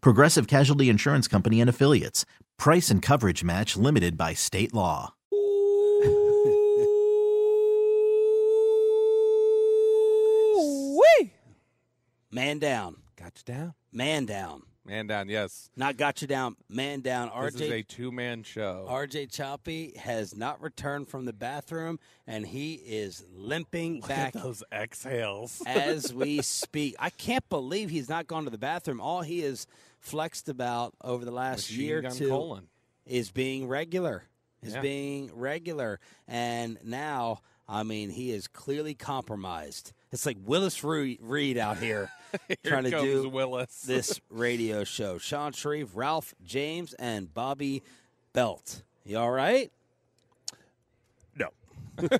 Progressive Casualty Insurance Company and Affiliates. Price and coverage match limited by state law. Wee! Man down. Got you down. Man down. Man down, yes. Not got you down. Man down. RJ, this is a two-man show. R.J. Choppy has not returned from the bathroom, and he is limping back. Look at those exhales. As we speak. I can't believe he's not gone to the bathroom. All he has flexed about over the last year or two is being regular. And now, I mean, he is clearly compromised. It's like Willis Reed out here trying to do this radio show. Sean Shreve, Ralph James, and Bobby Belt. You all right? No.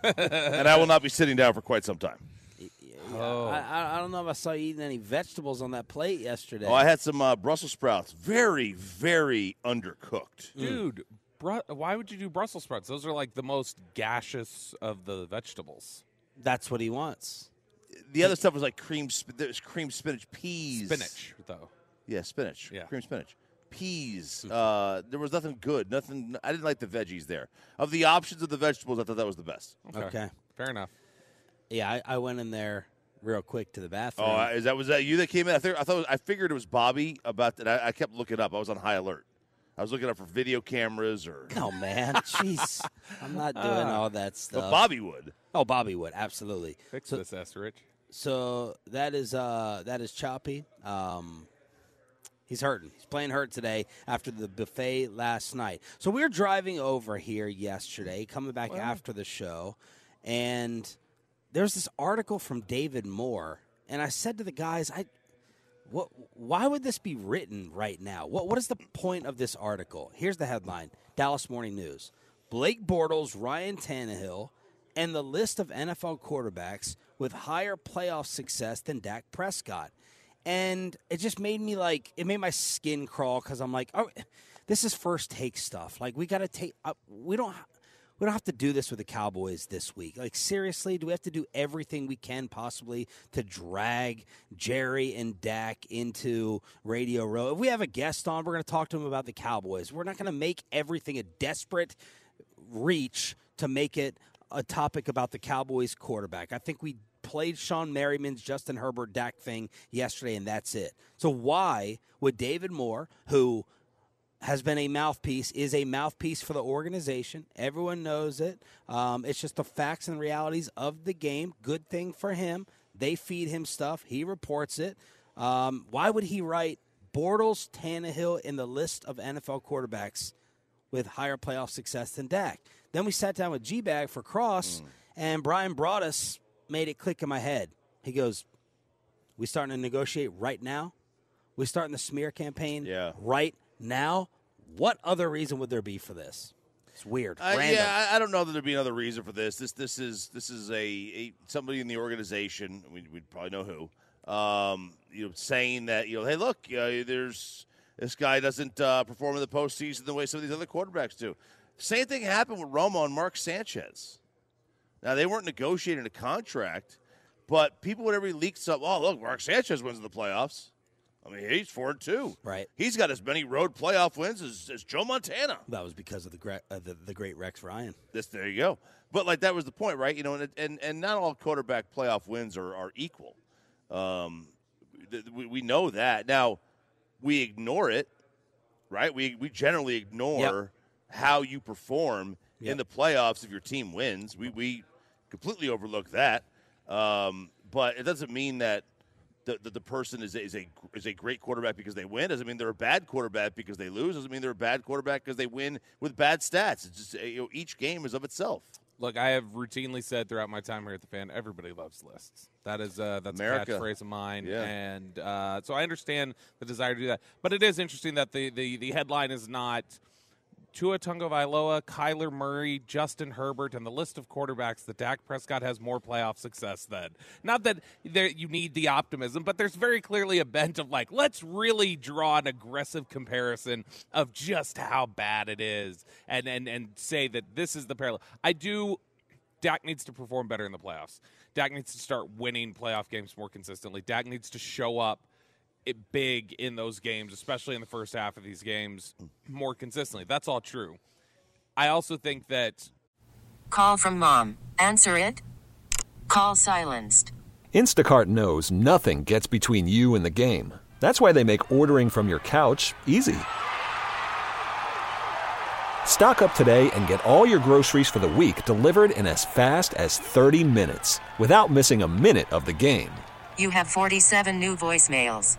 And I will not be sitting down for quite some time. Yeah, oh. I don't know if I saw you eating any vegetables on that plate yesterday. Oh, I had some Brussels sprouts. Very, very undercooked. Dude, why would you do Brussels sprouts? Those are like the most gaseous of the vegetables. That's what he wants. The other stuff was like cream spinach, peas. Spinach, though. Yeah, spinach. Yeah. Cream spinach. Peas. There was nothing good. Nothing. I didn't like the veggies there. Of the options of the vegetables, I thought that was the best. Okay. Fair enough. Yeah, I went in there real quick to the bathroom. Oh, was that you that came in? I figured it was Bobby about that. I kept looking up. I was on high alert. I was looking up for video cameras or. Oh, man. Jeez. I'm not doing all that stuff. But Bobby would. Oh, Bobby would. Absolutely. Fix this, Esterich. So that is Choppy. He's hurting. He's playing hurt today after the buffet last night. So we were driving over here yesterday, coming back after the show, and there's this article from David Moore, and I said to the guys, why would this be written right now? What is the point of this article? Here's the headline, Dallas Morning News. Blake Bortles, Ryan Tannehill, and the list of NFL quarterbacks with higher playoff success than Dak Prescott. And it just made me it made my skin crawl because I'm like, oh, this is first take stuff. Like, we got to take, we don't have to do this with the Cowboys this week. Like, seriously, do we have to do everything we can possibly to drag Jerry and Dak into Radio Row? If we have a guest on, we're going to talk to him about the Cowboys. We're not going to make everything a desperate reach to make it a topic about the Cowboys quarterback. I think we played Sean Merriman's Justin Herbert Dak thing yesterday, and that's it. So why would David Moore, who has been a mouthpiece, is a mouthpiece for the organization? Everyone knows it. It's just the facts and realities of the game. Good thing for him. They feed him stuff. He reports it. Why would he write Bortles, Tannehill in the list of NFL quarterbacks with higher playoff success than Dak? Then we sat down with G Bag for Cross, and Brian Broaddus made it click in my head. He goes, we starting to negotiate right now? We starting the smear campaign right now? What other reason would there be for this? It's weird. I don't know that there'd be another reason for this. This is a somebody in the organization, we'd probably know who, saying that, hey, look, there's this guy doesn't perform in the postseason the way some of these other quarterbacks do. Same thing happened with Romo and Mark Sanchez. Now, they weren't negotiating a contract, but people, whenever he leaks up, oh, look, Mark Sanchez wins in the playoffs. I mean, he's 4-2. Right. He's got as many road playoff wins as Joe Montana. That was because of the great Rex Ryan. There you go. But, that was the point, right? And not all quarterback playoff wins are equal. We know that. Now, we ignore it. right? We generally ignore how you perform in the playoffs if your team wins. We completely overlook that. But it doesn't mean that the person is a great quarterback because they win. Doesn't mean they're a bad quarterback because they lose. Doesn't mean they're a bad quarterback because they win with bad stats. It's just, you know, each game is of itself. Look, I have routinely said throughout my time here at the Fan, everybody loves lists. That is that's America. A catchphrase of mine, and so I understand the desire to do that. But it is interesting that the headline is not Tua Tagovailoa, Kyler Murray, Justin Herbert, and the list of quarterbacks that Dak Prescott has more playoff success than. Not that you need the optimism, but there's very clearly a bent of like, let's really draw an aggressive comparison of just how bad it is and say that this is the parallel. Dak needs to perform better in the playoffs. Dak needs to start winning playoff games more consistently. Dak needs to show up big in those games, especially in the first half of these games, more consistently. That's all true. I also think that... Call from mom. Answer it. Call silenced. Instacart knows nothing gets between you and the game. That's why they make ordering from your couch easy. Stock up today and get all your groceries for the week delivered in as fast as 30 minutes without missing a minute of the game. You have 47 new voicemails.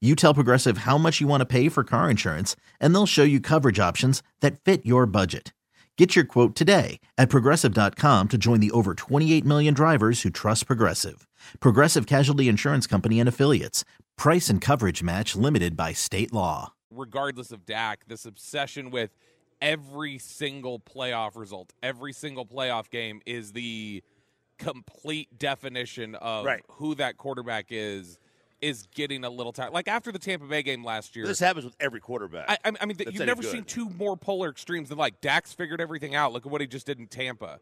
You tell Progressive how much you want to pay for car insurance, and they'll show you coverage options that fit your budget. Get your quote today at Progressive.com to join the over 28 million drivers who trust Progressive. Progressive Casualty Insurance Company and Affiliates. Price and coverage match limited by state law. Regardless of Dak, this obsession with every single playoff result, every single playoff game is the complete definition of who that quarterback is getting a little tired. Like after the Tampa Bay game last year. This happens with every quarterback. I mean, you've never seen two more polar extremes than like Dak's figured everything out. Look at what he just did in Tampa.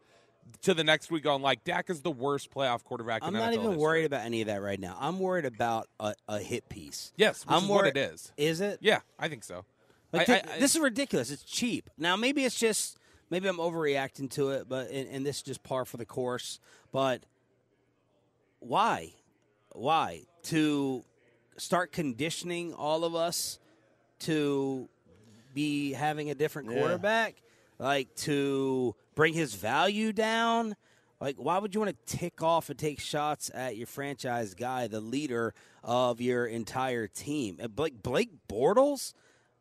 To the next week on like Dak is the worst playoff quarterback in NFL history. I'm not even worried about any of that right now. I'm worried about a hit piece. Yes, which is what it is. Is it? Yeah, I think so. Like this is ridiculous. It's cheap. Now maybe it's just... Maybe I'm overreacting to it, but and this is just par for the course. But why to start conditioning all of us to be having a different quarterback, like to bring his value down? Like, why would you want to tick off and take shots at your franchise guy, the leader of your entire team? And Blake Bortles.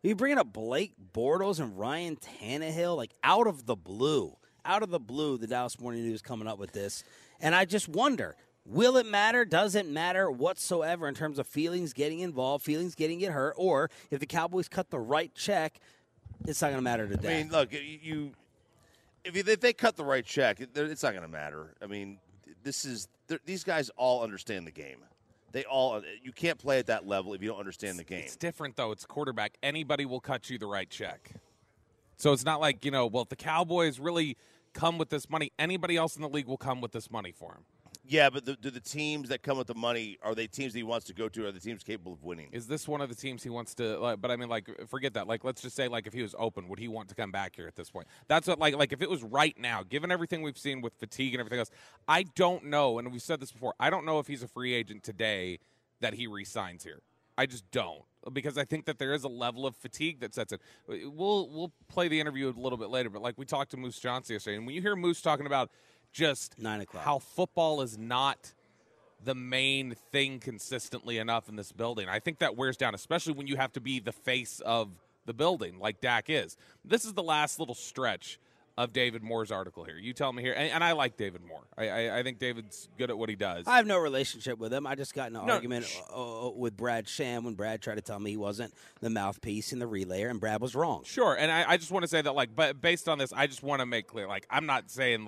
You bringing up Blake Bortles and Ryan Tannehill, like out of the blue, the Dallas Morning News coming up with this. And I just wonder, will it matter? Does it matter whatsoever in terms of feelings getting involved, feelings getting hurt, or if the Cowboys cut the right check, it's not going to matter today. I mean, look, if they cut the right check, it's not going to matter. I mean, these guys all understand the game. You can't play at that level if you don't understand the game. It's different, though. It's quarterback. Anybody will cut you the right check. So it's not like, if the Cowboys really come with this money, anybody else in the league will come with this money for him. Yeah, but do the teams that come with the money, are they teams that he wants to go to? Are the teams capable of winning? Is this one of the teams he wants to but I mean, forget that. Let's just say, if he was open, would he want to come back here at this point? That's what, if it was right now, given everything we've seen with fatigue and everything else, I don't know, and we've said this before, I don't know if he's a free agent today that he re-signs here. I just don't. Because I think that there is a level of fatigue that sets in. We'll play the interview a little bit later, but we talked to Moose Johnson yesterday, and when you hear Moose talking about just 9 o'clock, how football is not the main thing consistently enough in this building, I think that wears down, especially when you have to be the face of the building like Dak is. This is the last little stretch of David Moore's article here. You tell me here, and I like David Moore. I think David's good at what he does. I have no relationship with him. I just got in an argument with Brad Sham when Brad tried to tell me he wasn't the mouthpiece and the relayer, and Brad was wrong. Sure, and I just want to say that, but based on this, I just want to make clear, I'm not saying,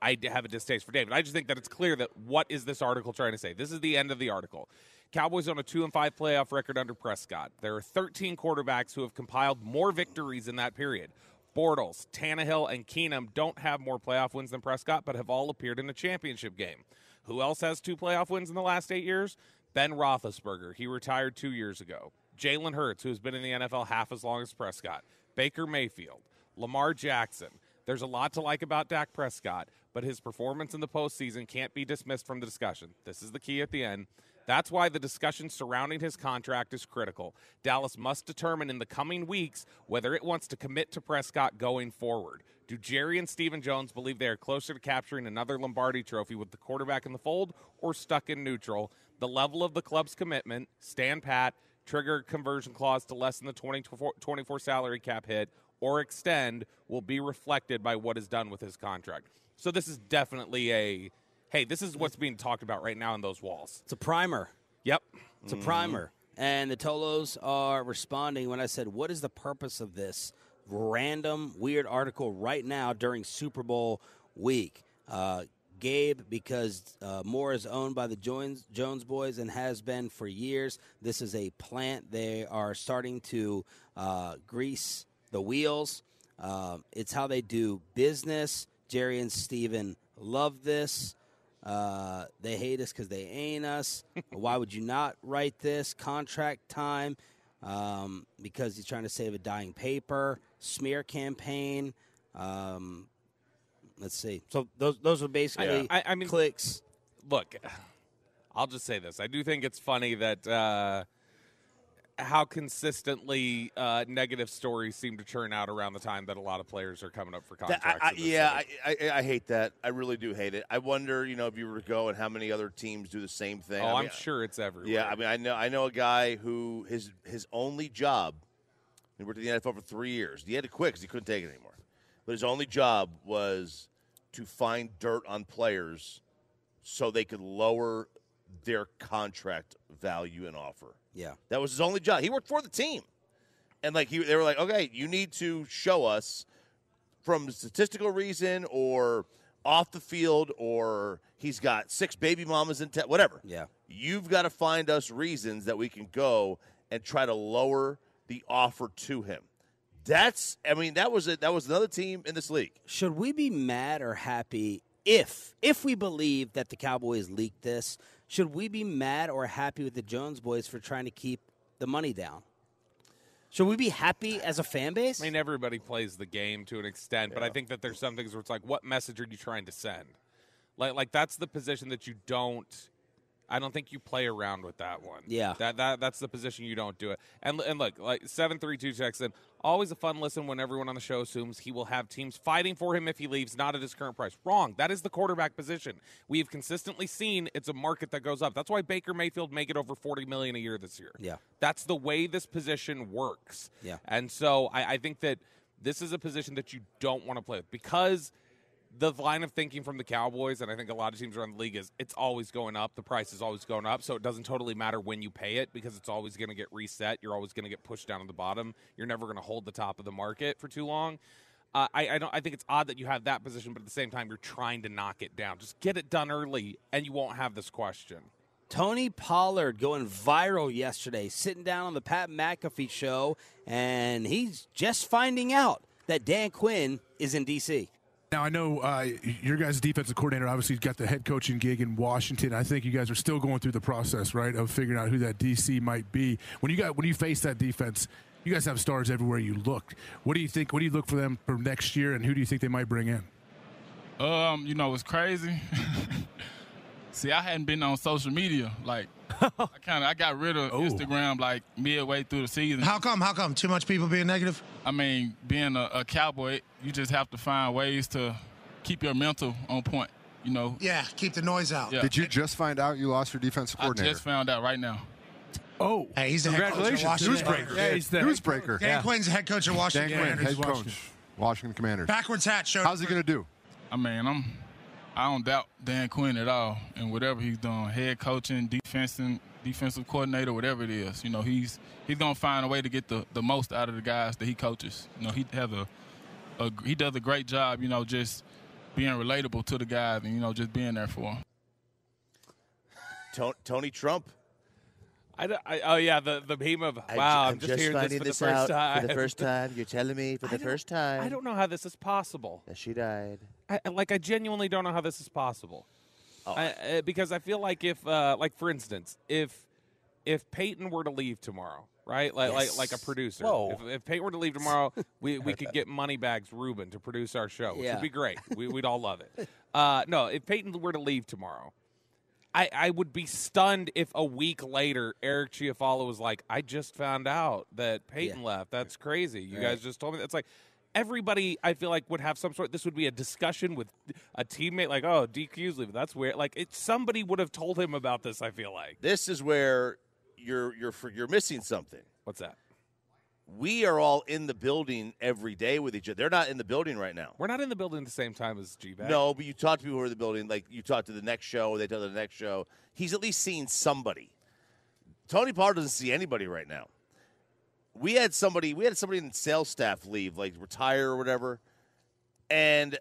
I have a distaste for David. I just think that it's clear that what is this article trying to say? This is the end of the article. Cowboys on a 2-5 playoff record under Prescott. There are 13 quarterbacks who have compiled more victories in that period. Bortles, Tannehill, and Keenum don't have more playoff wins than Prescott, but have all appeared in a championship game. Who else has 2 playoff wins in the last 8 years? Ben Roethlisberger. He retired 2 years ago. Jalen Hurts, who has been in the NFL half as long as Prescott. Baker Mayfield. Lamar Jackson. There's a lot to like about Dak Prescott, but his performance in the postseason can't be dismissed from the discussion. This is the key at the end. That's why the discussion surrounding his contract is critical. Dallas must determine in the coming weeks whether it wants to commit to Prescott going forward. Do Jerry and Stephen Jones believe they are closer to capturing another Lombardi trophy with the quarterback in the fold, or stuck in neutral? The level of the club's commitment, stand pat, trigger conversion clause to lessen the 2024 salary cap hit, or extend, will be reflected by what is done with his contract. So this is definitely a... Hey, this is what's being talked about right now in those walls. It's a primer. Yep. It's a primer. And the Tolos are responding when I said, what is the purpose of this random, weird article right now during Super Bowl week? Gabe, because Moore is owned by the Jones boys and has been for years. This is a plant. They are starting to grease the wheels. It's how they do business. Jerry and Steven love this. They hate us because they ain't us. Why would you not write this? Contract time, because he's trying to save a dying paper. Smear campaign. Let's see. So those are basically clicks. Look, I'll just say this. I do think it's funny that how consistently negative stories seem to churn out around the time that a lot of players are coming up for contracts. I hate that. I really do hate it. I wonder, if you were to go and how many other teams do the same thing. Oh, I'm sure it's everywhere. Yeah, I know a guy who his only job, he worked in the NFL for 3 years. He had to quit because he couldn't take it anymore. But his only job was to find dirt on players so they could lower their contract value and offer. Yeah. That was his only job. He worked for the team. And they were like, okay, you need to show us from statistical reason or off the field, or he's got 6 baby mamas in whatever. Yeah. You've got to find us reasons that we can go and try to lower the offer to him. That was another team in this league. Should we be mad or happy if we believe that the Cowboys leaked this? Should we be mad or happy with the Jones boys for trying to keep the money down? Should we be happy as a fan base? I mean, everybody plays the game to an extent, yeah. But I think that there's some things where it's what message are you trying to send? That's the position that you don't – I don't think you play around with that one. Yeah. That's the position you don't do it. And look, 732 texts in, always a fun listen when everyone on the show assumes he will have teams fighting for him if he leaves, not at his current price. Wrong. That is the quarterback position. We have consistently seen it's a market that goes up. That's why Baker Mayfield make it over $40 million a year this year. Yeah. That's the way this position works. Yeah. And so I think that this is a position that you don't want to play with, because the line of thinking from the Cowboys, and I think a lot of teams around the league, is it's always going up. The price is always going up, so it doesn't totally matter when you pay it because it's always going to get reset. You're always going to get pushed down to the bottom. You're never going to hold the top of the market for too long. I think it's odd that you have that position, but at the same time, you're trying to knock it down. Just get it done early, and you won't have this question. Tony Pollard going viral yesterday, sitting down on the Pat McAfee show, and he's just finding out that Dan Quinn is in D.C. Now, I know your guys' defensive coordinator obviously got the head coaching gig in Washington. I think you guys are still going through the process, right, of figuring out who that DC might be. When you face that defense, you guys have stars everywhere you look. What do you think? What do you look for them for next year, and who do you think they might bring in? You know, it's crazy. See, I hadn't been on social media. Like, I got rid of Instagram like midway through the season. How come? Too much people being negative? I mean, being a Cowboy, you just have to find ways to keep your mental on point, you know. Yeah, keep the noise out. Yeah. Did you just find out you lost your defensive coordinator? I just found out right now. Oh, hey, he's the head coach of Washington. Newsbreaker. Yeah, he's the Newsbreaker. Dan Quinn's the head coach of Washington. Dan Quinn, head coach, Washington Commanders. Backwards hat show. How's he going to do? I mean, I don't doubt Dan Quinn at all, and whatever he's doing, head coaching, defensive coordinator, whatever it is, you know, he's gonna find a way to get the most out of the guys that he coaches. You know, he does a great job, you know, just being relatable to the guys and, you know, just being there for him. Tony Trump. The meme of, wow, I'm just hearing this for the first time. You're telling me for the first time. I don't know how this is possible. That she died. I genuinely don't know how this is possible. Oh. Because I feel like if, for instance, if Peyton were to leave tomorrow, right, like a producer. Whoa. If Peyton were to leave tomorrow, we could get Moneybags Rubin to produce our show, which would be great. We'd all love it. No, if Peyton were to leave tomorrow, I would be stunned if a week later Eric Chiafalo was like, I just found out that Peyton left. That's crazy. You guys just told me. It's like everybody, I feel like, would have some sort – this would be a discussion with a teammate like, oh, DQ's leaving. That's weird. Like, somebody would have told him about this, I feel like. This is where you're missing something. What's that? We are all in the building every day with each other. They're not in the building right now. We're not in the building at the same time as G Bag. No, but you talk to people who are in the building. Like, you talk to the next show, they talk to the next show. He's at least seeing somebody. Tony Pollard doesn't see anybody right now. We had somebody in sales staff leave, like retire or whatever. And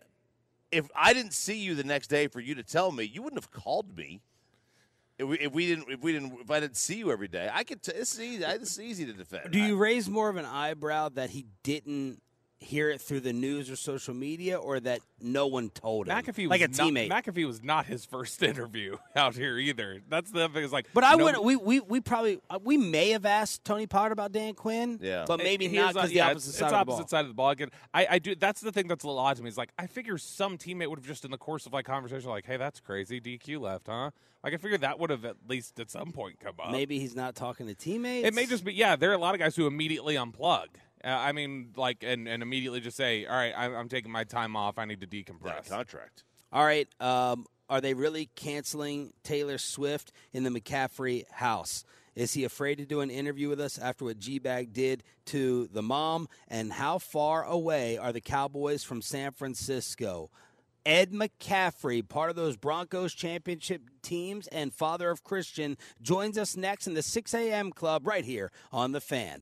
if I didn't see you the next day for you to tell me, you wouldn't have called me. If I didn't see you every day, I could. It's easy to defend. Do you raise more of an eyebrow that he didn't hear it through the news or social media, or that no one told him? McAfee was not his first interview out here either. That's the thing. Is like, but I would. We may have asked Tony Pollard about Dan Quinn. Yeah, but maybe not because the opposite side. It's of the opposite ball. Side of the ball again. I do. That's the thing that's a little odd to me. Is like I figure some teammate would have just in the course of like conversation like, hey, that's crazy. DQ left, huh? Like, I figured that would have at least at some point come up. Maybe he's not talking to teammates. It may just be, there are a lot of guys who immediately unplug. And immediately just say, all right, I'm taking my time off. I need to decompress. Yeah, contract. All right. Are they really canceling Taylor Swift in the McCaffrey house? Is he afraid to do an interview with us after what G-Bag did to the mom? And how far away are the Cowboys from San Francisco? Ed McCaffrey, part of those Broncos championship teams and father of Christian, joins us next in the 6 a.m. club right here on The Fan.